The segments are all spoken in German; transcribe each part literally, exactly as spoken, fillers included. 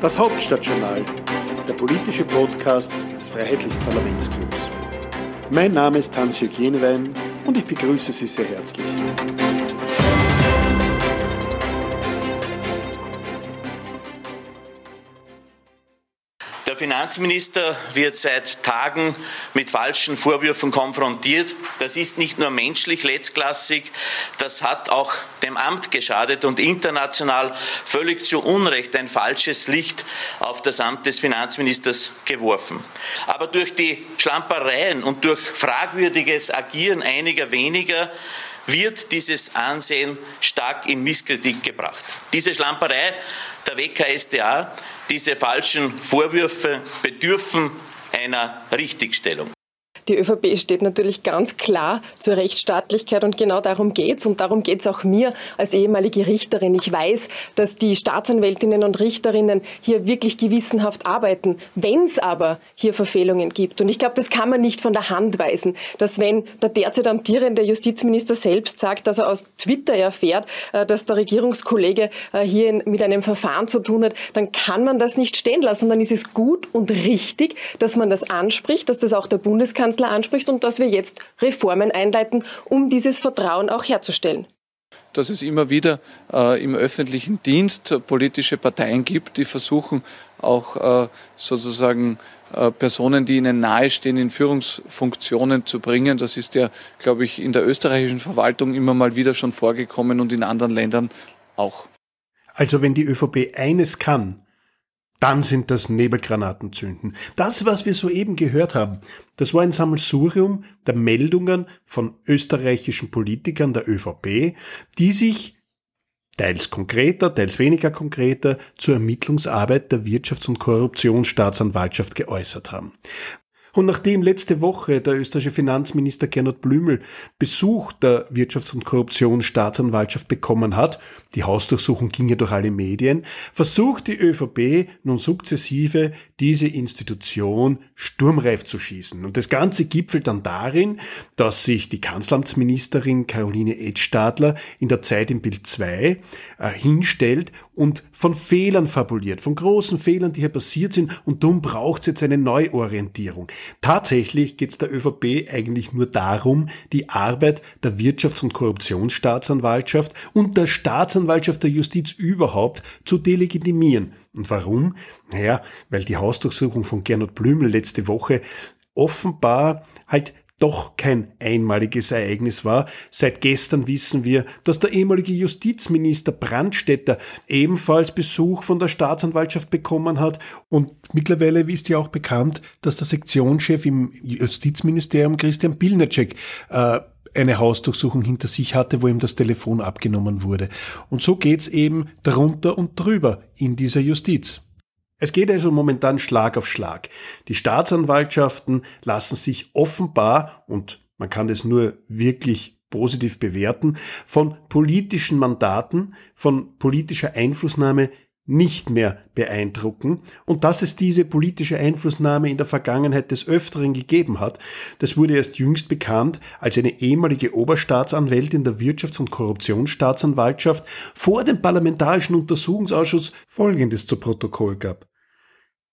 Das Hauptstadtjournal, der politische Podcast des Freiheitlichen Parlamentsclubs. Mein Name ist Hans-Jürgen Jenewein und ich begrüße Sie sehr herzlich. Der Finanzminister wird seit Tagen mit falschen Vorwürfen konfrontiert. Das ist nicht nur menschlich letztklassig, das hat auch dem Amt geschadet und international völlig zu Unrecht ein falsches Licht auf das Amt des Finanzministers geworfen. Aber durch die Schlampereien und durch fragwürdiges Agieren einiger weniger wird dieses Ansehen stark in Misskredit gebracht. Diese Schlamperei der W K S t A, diese falschen Vorwürfe bedürfen einer Richtigstellung. Die ÖVP steht natürlich ganz klar zur Rechtsstaatlichkeit und genau darum geht's. Und darum geht's auch mir als ehemalige Richterin. Ich weiß, dass die Staatsanwältinnen und Richterinnen hier wirklich gewissenhaft arbeiten. Wenn es aber hier Verfehlungen gibt, und ich glaube, das kann man nicht von der Hand weisen, dass wenn der derzeit amtierende Justizminister selbst sagt, dass er aus Twitter erfährt, dass der Regierungskollege hier mit einem Verfahren zu tun hat, dann kann man das nicht stehen lassen. Und dann ist es gut und richtig, dass man das anspricht, dass das auch der Bundeskanzler anspricht und dass wir jetzt Reformen einleiten, um dieses Vertrauen auch herzustellen. Dass es immer wieder äh, im öffentlichen Dienst politische Parteien gibt, die versuchen auch äh, sozusagen äh, Personen, die ihnen nahestehen, in Führungsfunktionen zu bringen. Das ist ja, glaube ich, in der österreichischen Verwaltung immer mal wieder schon vorgekommen und in anderen Ländern auch. Also wenn die ÖVP eines kann, dann sind das Nebelgranaten zünden. Das, was wir soeben gehört haben, das war ein Sammelsurium der Meldungen von österreichischen Politikern der ÖVP, die sich teils konkreter, teils weniger konkreter zur Ermittlungsarbeit der Wirtschafts- und Korruptionsstaatsanwaltschaft geäußert haben. Und nachdem letzte Woche der österreichische Finanzminister Gernot Blümel Besuch der Wirtschafts- und Korruptionsstaatsanwaltschaft bekommen hat, die Hausdurchsuchung ging ja durch alle Medien, versucht die ÖVP nun sukzessive diese Institution sturmreif zu schießen. Und das Ganze gipfelt dann darin, dass sich die Kanzleramtsministerin Karoline Edtstadler in der Zeit im Bild zwei äh, hinstellt und von Fehlern fabuliert, von großen Fehlern, die hier passiert sind, und darum braucht es jetzt eine Neuorientierung. Tatsächlich geht es der ÖVP eigentlich nur darum, die Arbeit der Wirtschafts- und Korruptionsstaatsanwaltschaft und der Staatsanwaltschaft der Justiz überhaupt zu delegitimieren. Und warum? Naja, weil die Hausdurchsuchung von Gernot Blümel letzte Woche offenbar halt doch kein einmaliges Ereignis war. Seit gestern wissen wir, dass der ehemalige Justizminister Brandstetter ebenfalls Besuch von der Staatsanwaltschaft bekommen hat. Und mittlerweile ist ja auch bekannt, dass der Sektionschef im Justizministerium Christian Pilnecek äh, eine Hausdurchsuchung hinter sich hatte, wo ihm das Telefon abgenommen wurde. Und so geht's eben drunter und drüber in dieser Justiz. Es geht also momentan Schlag auf Schlag. Die Staatsanwaltschaften lassen sich offenbar, und man kann das nur wirklich positiv bewerten, von politischen Mandaten, von politischer Einflussnahme nicht mehr beeindrucken. Und dass es diese politische Einflussnahme in der Vergangenheit des Öfteren gegeben hat, das wurde erst jüngst bekannt, als eine ehemalige Oberstaatsanwältin der Wirtschafts- und Korruptionsstaatsanwaltschaft vor dem Parlamentarischen Untersuchungsausschuss Folgendes zu Protokoll gab.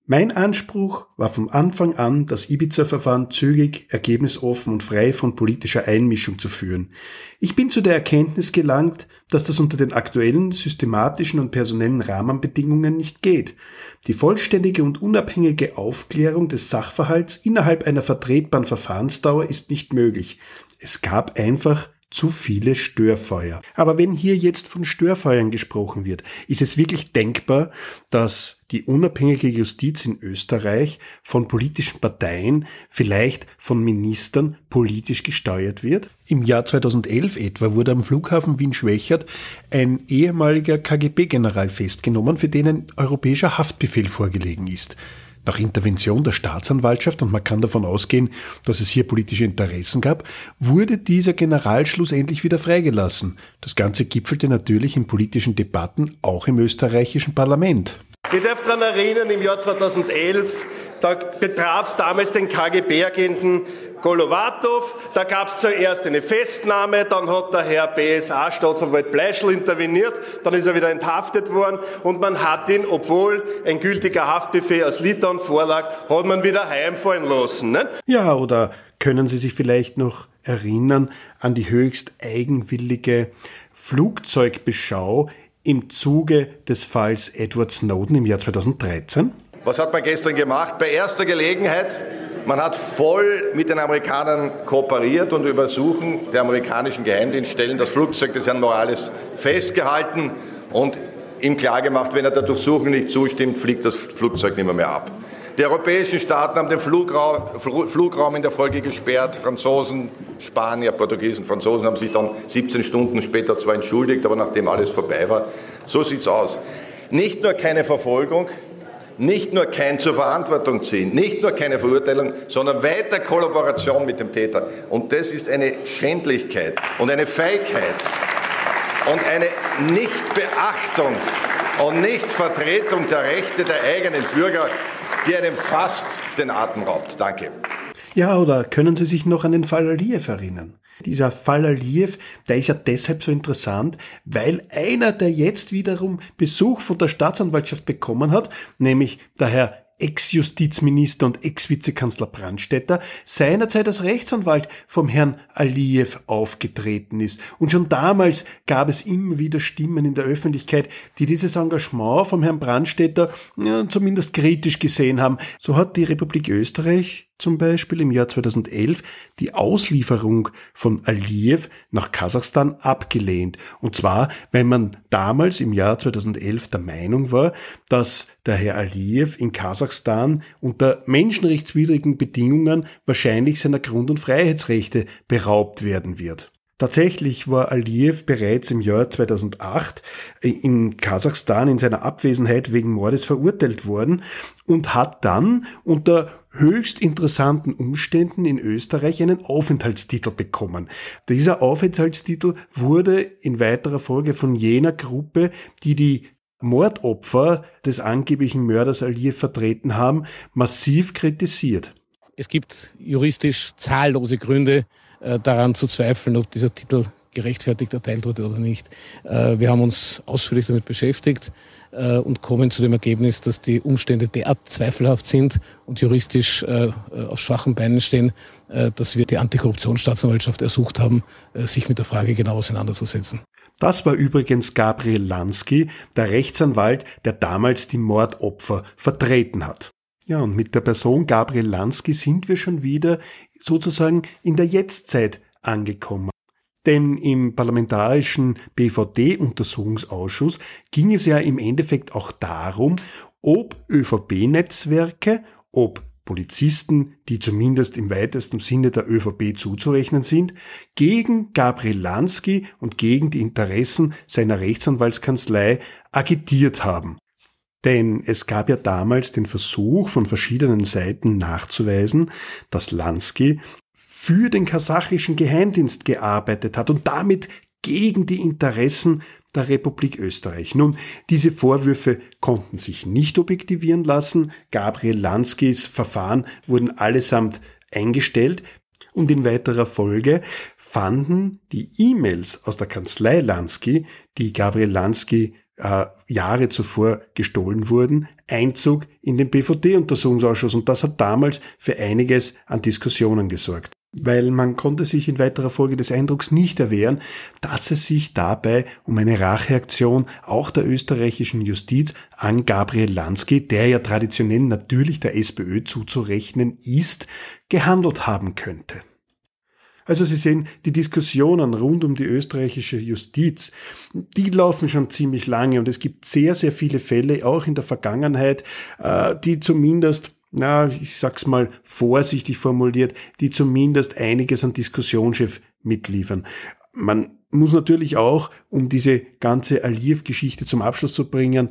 Mein Anspruch war vom Anfang an, das Ibiza-Verfahren zügig, ergebnisoffen und frei von politischer Einmischung zu führen. Ich bin zu der Erkenntnis gelangt, dass das unter den aktuellen systematischen und personellen Rahmenbedingungen nicht geht. Die vollständige und unabhängige Aufklärung des Sachverhalts innerhalb einer vertretbaren Verfahrensdauer ist nicht möglich. Es gab einfach zu viele Störfeuer. Aber wenn hier jetzt von Störfeuern gesprochen wird, ist es wirklich denkbar, dass die unabhängige Justiz in Österreich von politischen Parteien, vielleicht von Ministern, politisch gesteuert wird? Im Jahr zweitausendelf etwa wurde am Flughafen Wien-Schwächert ein ehemaliger K G B-General festgenommen, für den ein europäischer Haftbefehl vorgelegen ist. Nach Intervention der Staatsanwaltschaft, und man kann davon ausgehen, dass es hier politische Interessen gab, wurde dieser General schlussendlich wieder freigelassen. Das Ganze gipfelte natürlich in politischen Debatten, auch im österreichischen Parlament. Ich darf daran erinnern, im Jahr zweitausendelf Da betraf es damals den K G B-Agenten Golovatov. Da gab es zuerst eine Festnahme, dann hat der Herr B S A-Staatsanwalt Bleischl interveniert, dann ist er wieder enthaftet worden und man hat ihn, obwohl ein gültiger Haftbefehl aus Litauen vorlag, hat man wieder heimfallen lassen. Ne? Ja, oder können Sie sich vielleicht noch erinnern an die höchst eigenwillige Flugzeugbeschau im Zuge des Falls Edward Snowden im Jahr zweitausenddreizehn? Was hat man gestern gemacht? Bei erster Gelegenheit, man hat voll mit den Amerikanern kooperiert und über Suchen der amerikanischen Geheimdienststellen das Flugzeug des Herrn Morales festgehalten und ihm klargemacht, wenn er der Durchsuchung nicht zustimmt, fliegt das Flugzeug nicht mehr, mehr ab. Die europäischen Staaten haben den Flugraum, Flugraum in der Folge gesperrt. Franzosen, Spanier, Portugiesen, Franzosen haben sich dann siebzehn Stunden später zwar entschuldigt, aber nachdem alles vorbei war. So sieht's aus. Nicht nur keine Verfolgung, nicht nur kein zur Verantwortung ziehen, nicht nur keine Verurteilung, sondern weiter Kollaboration mit dem Täter. Und das ist eine Schändlichkeit und eine Feigheit und eine Nichtbeachtung und Nichtvertretung der Rechte der eigenen Bürger, die einem fast den Atem raubt. Danke. Ja, oder können Sie sich noch an den Fall Aliyev erinnern? Dieser Fall Aliyev, der ist ja deshalb so interessant, weil einer, der jetzt wiederum Besuch von der Staatsanwaltschaft bekommen hat, nämlich der Herr Ex-Justizminister und Ex-Vizekanzler Brandstetter, seinerzeit als Rechtsanwalt vom Herrn Aliyev aufgetreten ist. Und schon damals gab es immer wieder Stimmen in der Öffentlichkeit, die dieses Engagement vom Herrn Brandstetter ja, zumindest kritisch gesehen haben. So hat die Republik Österreich zum Beispiel im Jahr zweitausendelf die Auslieferung von Aliyev nach Kasachstan abgelehnt. Und zwar, weil man damals im Jahr zweitausendelf der Meinung war, dass der Herr Aliyev in Kasachstan unter menschenrechtswidrigen Bedingungen wahrscheinlich seiner Grund- und Freiheitsrechte beraubt werden wird. Tatsächlich war Aliyev bereits im Jahr zweitausendacht in Kasachstan in seiner Abwesenheit wegen Mordes verurteilt worden und hat dann unter höchst interessanten Umständen in Österreich einen Aufenthaltstitel bekommen. Dieser Aufenthaltstitel wurde in weiterer Folge von jener Gruppe, die die Mordopfer des angeblichen Mörders Aliyev vertreten haben, massiv kritisiert. Es gibt juristisch zahllose Gründe, daran zu zweifeln, ob dieser Titel gerechtfertigt erteilt wurde oder nicht. Wir haben uns ausführlich damit beschäftigt und kommen zu dem Ergebnis, dass die Umstände derart zweifelhaft sind und juristisch auf schwachen Beinen stehen, dass wir die Antikorruptionsstaatsanwaltschaft ersucht haben, sich mit der Frage genau auseinanderzusetzen. Das war übrigens Gabriel Lansky, der Rechtsanwalt, der damals die Mordopfer vertreten hat. Ja, und mit der Person Gabriel Lansky sind wir schon wieder sozusagen in der Jetztzeit angekommen. Denn im parlamentarischen B V T-Untersuchungsausschuss ging es ja im Endeffekt auch darum, ob Ö V P-Netzwerke, ob Polizisten, die zumindest im weitesten Sinne der Ö V P zuzurechnen sind, gegen Gabriel Lansky und gegen die Interessen seiner Rechtsanwaltskanzlei agitiert haben. Denn es gab ja damals den Versuch von verschiedenen Seiten nachzuweisen, dass Lansky für den kasachischen Geheimdienst gearbeitet hat und damit gegen die Interessen der Republik Österreich. Nun, diese Vorwürfe konnten sich nicht objektivieren lassen. Gabriel Lanskys Verfahren wurden allesamt eingestellt und in weiterer Folge fanden die E-Mails aus der Kanzlei Lansky, die Gabriel Lansky Jahre zuvor gestohlen wurden, Einzug in den B V T-Untersuchungsausschuss. Und das hat damals für einiges an Diskussionen gesorgt. Weil man konnte sich in weiterer Folge des Eindrucks nicht erwehren, dass es sich dabei um eine Racheaktion auch der österreichischen Justiz an Gabriel Lansky, der ja traditionell natürlich der SPÖ zuzurechnen ist, gehandelt haben könnte. Also Sie sehen, die Diskussionen rund um die österreichische Justiz, die laufen schon ziemlich lange und es gibt sehr, sehr viele Fälle, auch in der Vergangenheit, die zumindest, na, ich sag's mal vorsichtig formuliert, die zumindest einiges an Diskussionsschiff mitliefern. Man muss natürlich auch, um diese ganze Aliyev-Geschichte zum Abschluss zu bringen,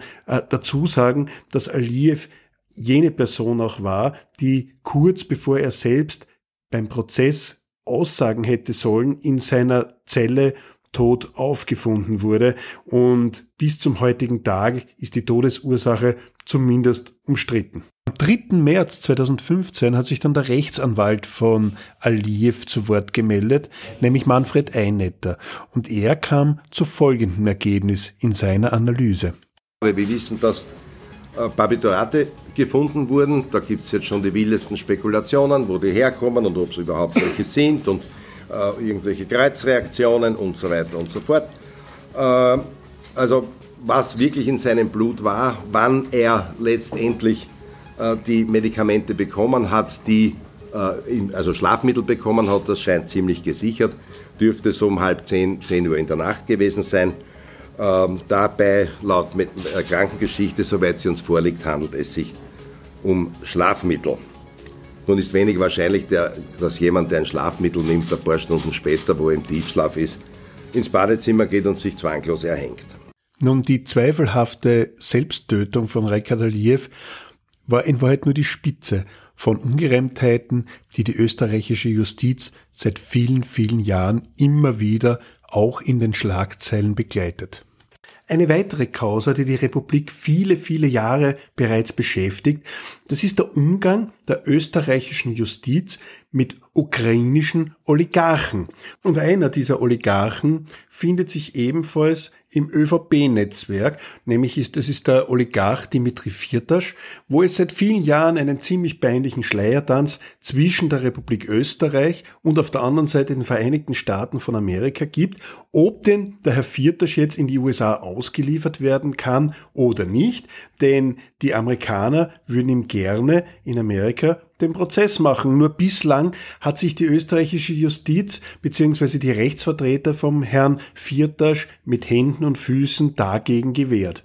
dazu sagen, dass Aliyev jene Person auch war, die kurz bevor er selbst beim Prozess Aussagen hätte sollen, in seiner Zelle tot aufgefunden wurde und bis zum heutigen Tag ist die Todesursache zumindest umstritten. dritten März zweitausendfünfzehn hat sich dann der Rechtsanwalt von Aliyev zu Wort gemeldet, nämlich Manfred Einnetter. Und er kam zu folgendem Ergebnis in seiner Analyse. Wir wissen, dass Barbiturate gefunden wurden. Da gibt es jetzt schon die wildesten Spekulationen, wo die herkommen und ob es überhaupt welche sind und äh, irgendwelche Kreuzreaktionen und so weiter und so fort. Äh, also was wirklich in seinem Blut war, wann er letztendlich äh, die Medikamente bekommen hat, die äh, in, also Schlafmittel bekommen hat, das scheint ziemlich gesichert. Dürfte so um halb zehn, zehn Uhr in der Nacht gewesen sein. Ähm, dabei, laut mit, äh, Krankengeschichte, soweit sie uns vorliegt, handelt es sich um Schlafmittel. Nun ist wenig wahrscheinlich, der, dass jemand, der ein Schlafmittel nimmt, ein paar Stunden später, wo er im Tiefschlaf ist, ins Badezimmer geht und sich zwanglos erhängt. Nun, die zweifelhafte Selbsttötung von Rekat Aliyev war in Wahrheit nur die Spitze von Ungereimtheiten, die die österreichische Justiz seit vielen, vielen Jahren immer wieder auch in den Schlagzeilen begleitet. Eine weitere Causa, die die Republik viele, viele Jahre bereits beschäftigt, das ist der Umgang der österreichischen Justiz mit ukrainischen Oligarchen. Und einer dieser Oligarchen findet sich ebenfalls im ÖVP-Netzwerk, nämlich ist, das ist der Oligarch Dimitri Firtasch, wo es seit vielen Jahren einen ziemlich peinlichen Schleiertanz zwischen der Republik Österreich und auf der anderen Seite den Vereinigten Staaten von Amerika gibt, ob denn der Herr Firtasch jetzt in die U S A ausgeliefert werden kann oder nicht, denn die Amerikaner würden ihm gerne in Amerika den Prozess machen. Nur bislang hat sich die österreichische Justiz bzw. die Rechtsvertreter vom Herrn Firtasch mit Händen und Füßen dagegen gewehrt.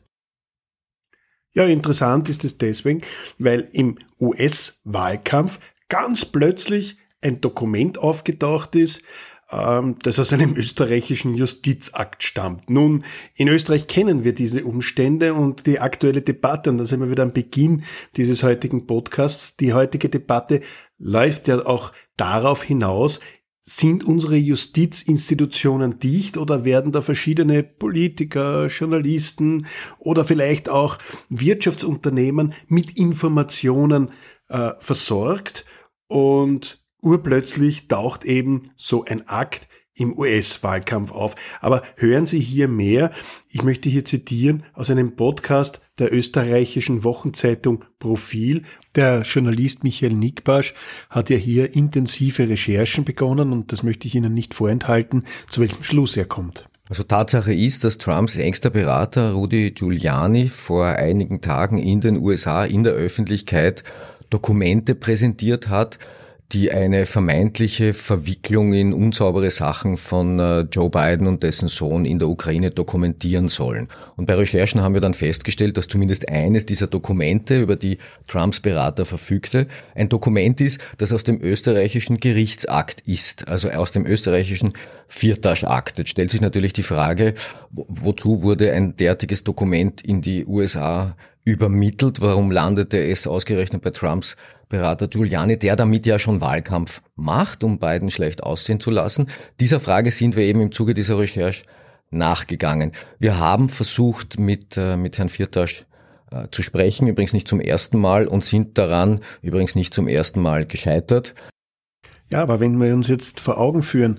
Ja, interessant ist es deswegen, weil im U S-Wahlkampf ganz plötzlich ein Dokument aufgetaucht ist, das aus einem österreichischen Justizakt stammt. Nun, in Österreich kennen wir diese Umstände und die aktuelle Debatte, und da sind wir wieder am Beginn dieses heutigen Podcasts, die heutige Debatte läuft ja auch darauf hinaus, sind unsere Justizinstitutionen dicht oder werden da verschiedene Politiker, Journalisten oder vielleicht auch Wirtschaftsunternehmen mit Informationen äh, versorgt, und urplötzlich taucht eben so ein Akt im U S-Wahlkampf auf. Aber hören Sie hier mehr. Ich möchte hier zitieren aus einem Podcast der österreichischen Wochenzeitung Profil. Der Journalist Michael Nikbakhsh hat ja hier intensive Recherchen begonnen, und das möchte ich Ihnen nicht vorenthalten, zu welchem Schluss er kommt. Also Tatsache ist, dass Trumps engster Berater Rudy Giuliani vor einigen Tagen in den U S A in der Öffentlichkeit Dokumente präsentiert hat, die eine vermeintliche Verwicklung in unsaubere Sachen von Joe Biden und dessen Sohn in der Ukraine dokumentieren sollen. Und bei Recherchen haben wir dann festgestellt, dass zumindest eines dieser Dokumente, über die Trumps Berater verfügte, ein Dokument ist, das aus dem österreichischen Gerichtsakt ist, also aus dem österreichischen Firtasch-Akt. Jetzt stellt sich natürlich die Frage, wozu wurde ein derartiges Dokument in die U S A übermittelt? Warum landete es ausgerechnet bei Trumps Berater Giuliani, der damit ja schon Wahlkampf macht, um Biden schlecht aussehen zu lassen? Dieser Frage sind wir eben im Zuge dieser Recherche nachgegangen. Wir haben versucht, mit äh, mit Herrn Firtasch äh, zu sprechen, übrigens nicht zum ersten Mal, und sind daran übrigens nicht zum ersten Mal gescheitert. Ja, aber wenn wir uns jetzt vor Augen führen,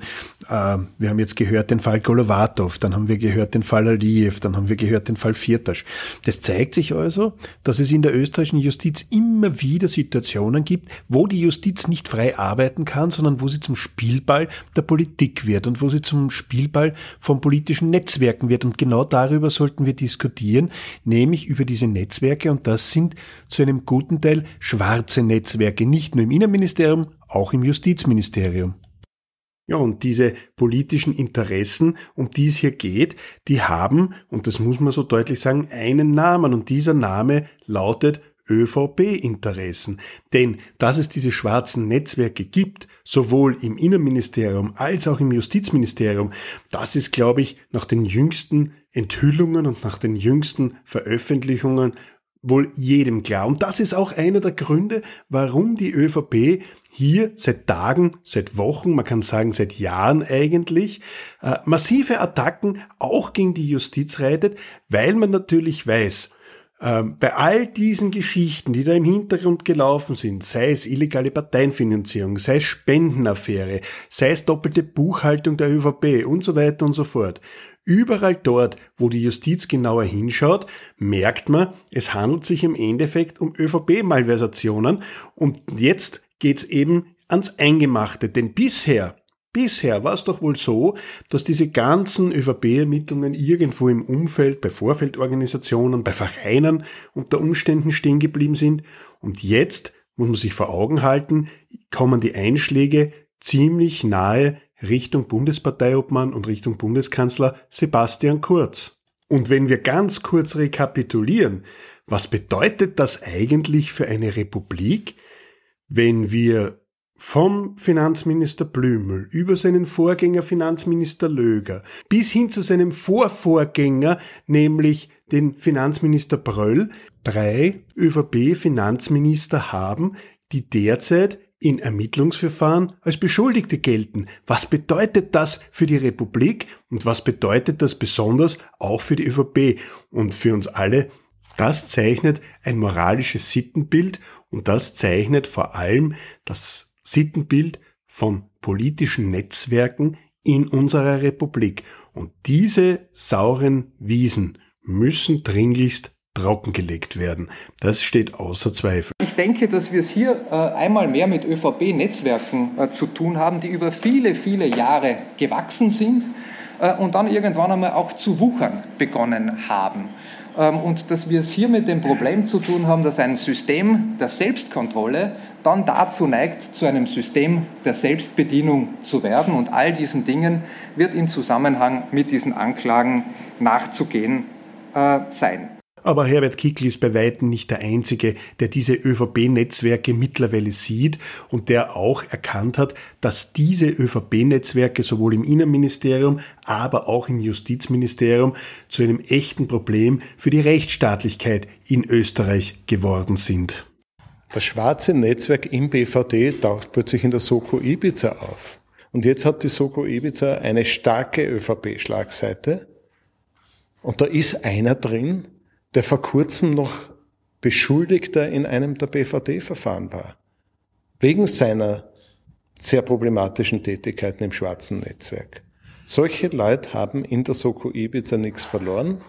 äh, wir haben jetzt gehört den Fall Golovatov, dann haben wir gehört den Fall Aliyev, dann haben wir gehört den Fall Firtasch. Das zeigt sich also, dass es in der österreichischen Justiz immer wieder Situationen gibt, wo die Justiz nicht frei arbeiten kann, sondern wo sie zum Spielball der Politik wird und wo sie zum Spielball von politischen Netzwerken wird. Und genau darüber sollten wir diskutieren, nämlich über diese Netzwerke, und das sind zu einem guten Teil schwarze Netzwerke, nicht nur im Innenministerium, auch im Justizministerium. Ja, und diese politischen Interessen, um die es hier geht, die haben, und das muss man so deutlich sagen, einen Namen. Und dieser Name lautet ÖVP-Interessen. Denn dass es diese schwarzen Netzwerke gibt, sowohl im Innenministerium als auch im Justizministerium, das ist, glaube ich, nach den jüngsten Enthüllungen und nach den jüngsten Veröffentlichungen wohl jedem klar. Und das ist auch einer der Gründe, warum die ÖVP hier seit Tagen, seit Wochen, man kann sagen seit Jahren eigentlich, äh, massive Attacken auch gegen die Justiz reitet, weil man natürlich weiß, Ähm, bei all diesen Geschichten, die da im Hintergrund gelaufen sind, sei es illegale Parteienfinanzierung, sei es Spendenaffäre, sei es doppelte Buchhaltung der ÖVP und so weiter und so fort, überall dort, wo die Justiz genauer hinschaut, merkt man, es handelt sich im Endeffekt um ÖVP-Malversationen, und jetzt geht's eben ans Eingemachte, denn bisher Bisher war es doch wohl so, dass diese ganzen ÖVP-Ermittlungen irgendwo im Umfeld, bei Vorfeldorganisationen, bei Vereinen unter Umständen stehen geblieben sind. Und jetzt muss man sich vor Augen halten, kommen die Einschläge ziemlich nahe Richtung Bundesparteiobmann und Richtung Bundeskanzler Sebastian Kurz. Und wenn wir ganz kurz rekapitulieren, was bedeutet das eigentlich für eine Republik, wenn wir vom Finanzminister Blümel über seinen Vorgänger Finanzminister Löger bis hin zu seinem Vorvorgänger, nämlich den Finanzminister Bröll, drei ÖVP-Finanzminister haben, die derzeit in Ermittlungsverfahren als Beschuldigte gelten. Was bedeutet das für die Republik und was bedeutet das besonders auch für die ÖVP und für uns alle? Das zeichnet ein moralisches Sittenbild, und das zeichnet vor allem das Sittenbild von politischen Netzwerken in unserer Republik. Und diese sauren Wiesen müssen dringlichst trockengelegt werden. Das steht außer Zweifel. Ich denke, dass wir es hier äh, einmal mehr mit ÖVP-Netzwerken äh, zu tun haben, die über viele, viele Jahre gewachsen sind äh, und dann irgendwann einmal auch zu wuchern begonnen haben. Und dass wir es hier mit dem Problem zu tun haben, dass ein System der Selbstkontrolle dann dazu neigt, zu einem System der Selbstbedienung zu werden. Und all diesen Dingen wird im Zusammenhang mit diesen Anklagen nachzugehen äh, sein. Aber Herbert Kickl ist bei weitem nicht der Einzige, der diese ÖVP-Netzwerke mittlerweile sieht und der auch erkannt hat, dass diese ÖVP-Netzwerke sowohl im Innenministerium, aber auch im Justizministerium zu einem echten Problem für die Rechtsstaatlichkeit in Österreich geworden sind. Das schwarze Netzwerk im B V T taucht plötzlich in der Soko Ibiza auf. Und jetzt hat die Soko Ibiza eine starke ÖVP-Schlagseite. Und da ist einer drin, der vor kurzem noch Beschuldigter in einem der B V T-Verfahren war, wegen seiner sehr problematischen Tätigkeiten im schwarzen Netzwerk. Solche Leute haben in der Soko Ibiza nichts verloren.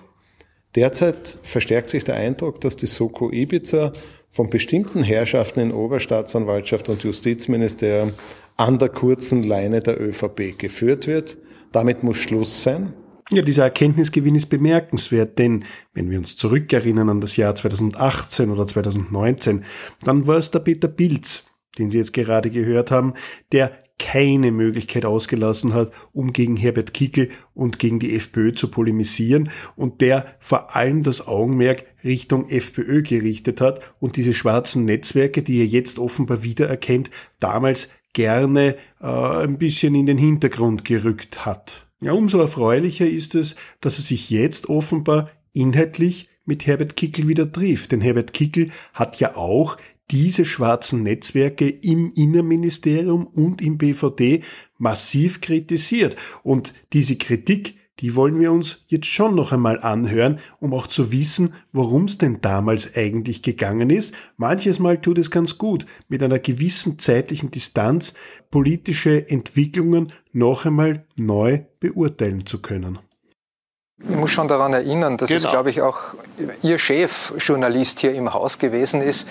Derzeit verstärkt sich der Eindruck, dass die Soko Ibiza von bestimmten Herrschaften in Oberstaatsanwaltschaft und Justizministerium an der kurzen Leine der ÖVP geführt wird. Damit muss Schluss sein. Ja, dieser Erkenntnisgewinn ist bemerkenswert, denn wenn wir uns zurückerinnern an das Jahr zweitausendachtzehn oder zweitausendneunzehn, dann war es der Peter Pilz, den Sie jetzt gerade gehört haben, der keine Möglichkeit ausgelassen hat, um gegen Herbert Kickl und gegen die FPÖ zu polemisieren, und der vor allem das Augenmerk Richtung FPÖ gerichtet hat und diese schwarzen Netzwerke, die er jetzt offenbar wiedererkennt, damals gerne äh, ein bisschen in den Hintergrund gerückt hat. Ja, umso erfreulicher ist es, dass er sich jetzt offenbar inhaltlich mit Herbert Kickl wieder trifft. Denn Herbert Kickl hat ja auch diese schwarzen Netzwerke im Innenministerium und im B V T massiv kritisiert. Und diese Kritik, die wollen wir uns jetzt schon noch einmal anhören, um auch zu wissen, worum es denn damals eigentlich gegangen ist. Manches Mal tut es ganz gut, mit einer gewissen zeitlichen Distanz politische Entwicklungen noch einmal neu beurteilen zu können. Ich muss schon daran erinnern, dass genau. es, glaube ich, auch Ihr Chefjournalist hier im Haus gewesen ist,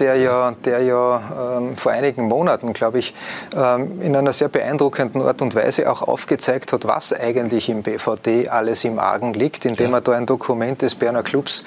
der ja, der ja ähm, vor einigen Monaten, glaube ich, ähm, in einer sehr beeindruckenden Art und Weise auch aufgezeigt hat, was eigentlich im B V T alles im Argen liegt, indem ja. er da ein Dokument des Berner Clubs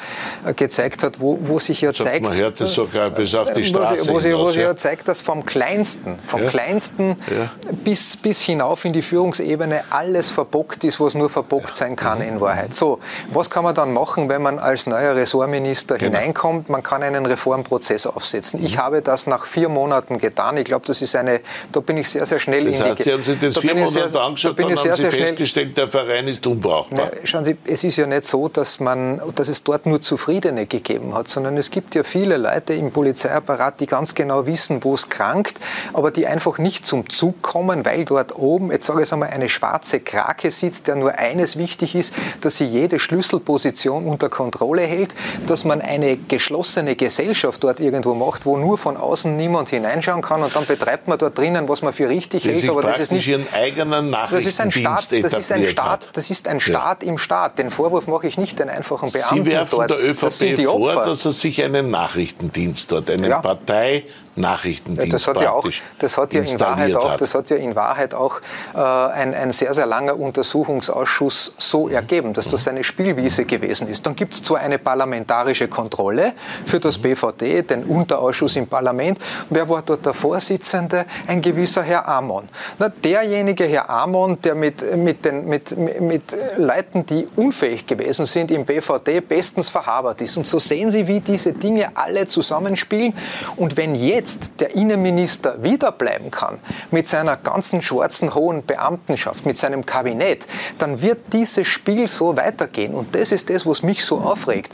äh, gezeigt hat, wo, wo sich ja zeigt, man hört das sogar bis auf die Straße, wo, wo, hinaus, wo sich ja zeigt, dass vom Kleinsten, vom ja. Kleinsten ja. Bis, bis hinauf in die Führungsebene alles verbockt ist, was nur verbockt ja. sein kann in Wahrheit. So, was kann man dann machen, wenn man als neuer Ressortminister genau. hineinkommt? Man kann einen Reformprozess aufsetzen. Ich habe das nach vier Monaten getan. Ich glaube, das ist eine, da bin ich sehr, sehr schnell in die... Das heißt, Sie haben sich das vier Monate angeschaut, dann haben Sie festgestellt, der Verein ist unbrauchbar. Na, schauen Sie, es ist ja nicht so, dass man, dass es dort nur Zufriedene gegeben hat, sondern es gibt ja viele Leute im Polizeiapparat, die ganz genau wissen, wo es krankt, aber die einfach nicht zum Zug kommen, weil dort oben, jetzt sage ich es einmal, eine schwarze Krake sitzt, der nur eines wichtig ist, dass sie jede Schlüsselposition unter Kontrolle hält, dass man eine geschlossene Gesellschaft dort irgendwo macht, wo nur von außen niemand hineinschauen kann und dann betreibt man dort drinnen, was man für richtig hält. Aber das ist nicht ihren eigenen Nachrichtendienst etabliert. Das ist ein Staat, das ist ein Staat im Staat. Den Vorwurf mache ich nicht den einfachen Beamten dort. Sie werfen der ÖVP vor, dass er sich einen Nachrichtendienst dort, einen ja. Partei Nachrichtendienst das hat ja auch, das hat ja in Wahrheit auch, das hat ja in Wahrheit auch äh, ein, ein sehr, sehr langer Untersuchungsausschuss so ergeben, dass das eine Spielwiese gewesen ist. Dann gibt es zwar eine parlamentarische Kontrolle für das B V T, den Unterausschuss im Parlament. Wer war dort der Vorsitzende? Ein gewisser Herr Amon. Na, derjenige Herr Amon, der mit, mit, den, mit, mit Leuten, die unfähig gewesen sind, im B V T bestens verhabert ist. Und so sehen Sie, wie diese Dinge alle zusammenspielen. Und wenn jetzt der Innenminister wieder bleiben kann mit seiner ganzen schwarzen hohen Beamtenschaft, mit seinem Kabinett, dann wird dieses Spiel so weitergehen. Und das ist das, was mich so aufregt.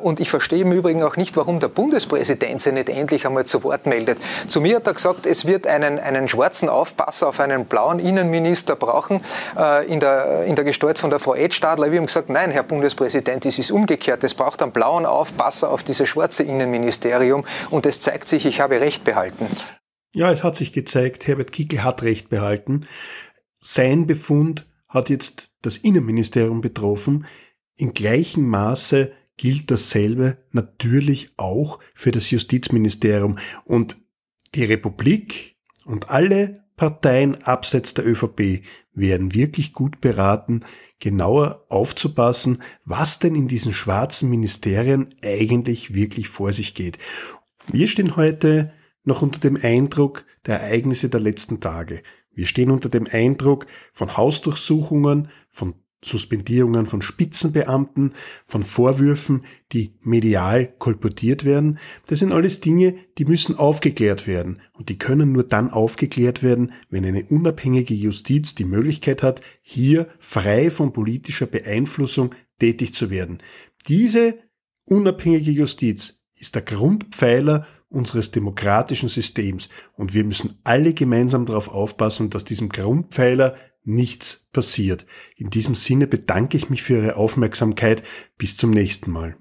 Und ich verstehe im Übrigen auch nicht, warum der Bundespräsident sich nicht endlich einmal zu Wort meldet. Zu mir hat er gesagt, es wird einen, einen schwarzen Aufpasser auf einen blauen Innenminister brauchen, in der, in der Gestalt von der Frau Edtstadler. Wir haben gesagt, nein, Herr Bundespräsident, es ist umgekehrt. Es braucht einen blauen Aufpasser auf dieses schwarze Innenministerium. Und es zeigt sich, ich habe Recht behalten. Ja, es hat sich gezeigt, Herbert Kickl hat Recht behalten. Sein Befund hat jetzt das Innenministerium betroffen. In gleichem Maße gilt dasselbe natürlich auch für das Justizministerium. Und die Republik und alle Parteien abseits der ÖVP wären wirklich gut beraten, genauer aufzupassen, was denn in diesen schwarzen Ministerien eigentlich wirklich vor sich geht. Wir stehen heute noch unter dem Eindruck der Ereignisse der letzten Tage. Wir stehen unter dem Eindruck von Hausdurchsuchungen, von Suspendierungen von Spitzenbeamten, von Vorwürfen, die medial kolportiert werden. Das sind alles Dinge, die müssen aufgeklärt werden. Und die können nur dann aufgeklärt werden, wenn eine unabhängige Justiz die Möglichkeit hat, hier frei von politischer Beeinflussung tätig zu werden. Diese unabhängige Justiz ist der Grundpfeiler unseres demokratischen Systems. Und wir müssen alle gemeinsam darauf aufpassen, dass diesem Grundpfeiler nichts passiert. In diesem Sinne bedanke ich mich für Ihre Aufmerksamkeit. Bis zum nächsten Mal.